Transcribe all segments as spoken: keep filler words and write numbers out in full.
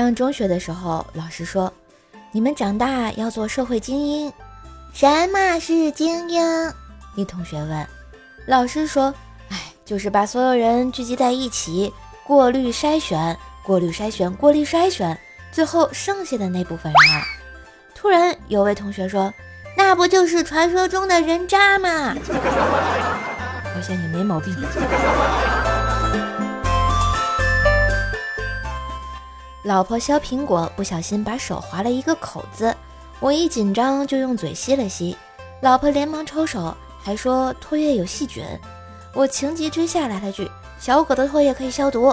上中学的时候，老师说你们长大要做社会精英。什么是精英？一同学问。老师说，哎，就是把所有人聚集在一起，过滤筛选，过滤筛选，过滤筛选，最后剩下的那部分人啊。突然有位同学说，那不就是传说中的人渣吗？好像也没毛病。老婆削苹果不小心把手划了一个口子，我一紧张就用嘴吸了吸，老婆连忙抽手，还说唾液有细菌。我情急之下来了句，小狗的唾液可以消毒，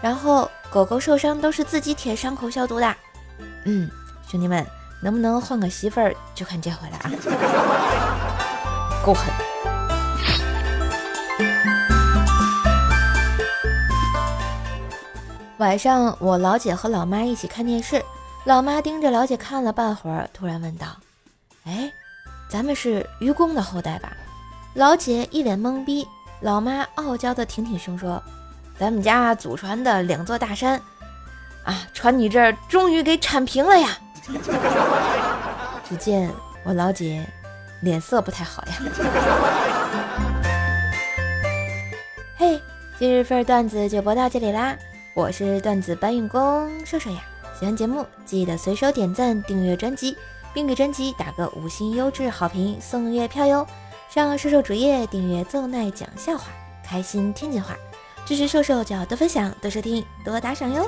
然后狗狗受伤都是自己舔伤口消毒的。嗯，兄弟们，能不能换个媳妇儿就看这回了啊，够狠。晚上我老姐和老妈一起看电视，老妈盯着老姐看了半会儿，突然问道，哎，咱们是愚公的后代吧？老姐一脸懵逼，老妈傲娇的挺挺胸说，咱们家祖传的两座大山啊，传你这儿终于给铲平了呀。只见我老姐脸色不太好呀。嘿，今日份段子就播到这里啦，我是段子搬运工瘦瘦呀，喜欢节目记得随手点赞、订阅专辑，并给专辑打个五星优质好评，送月票哟。上瘦瘦主页订阅奏奈讲笑话，开心天津话，支持瘦瘦就要多分享、多收听、多打赏哟。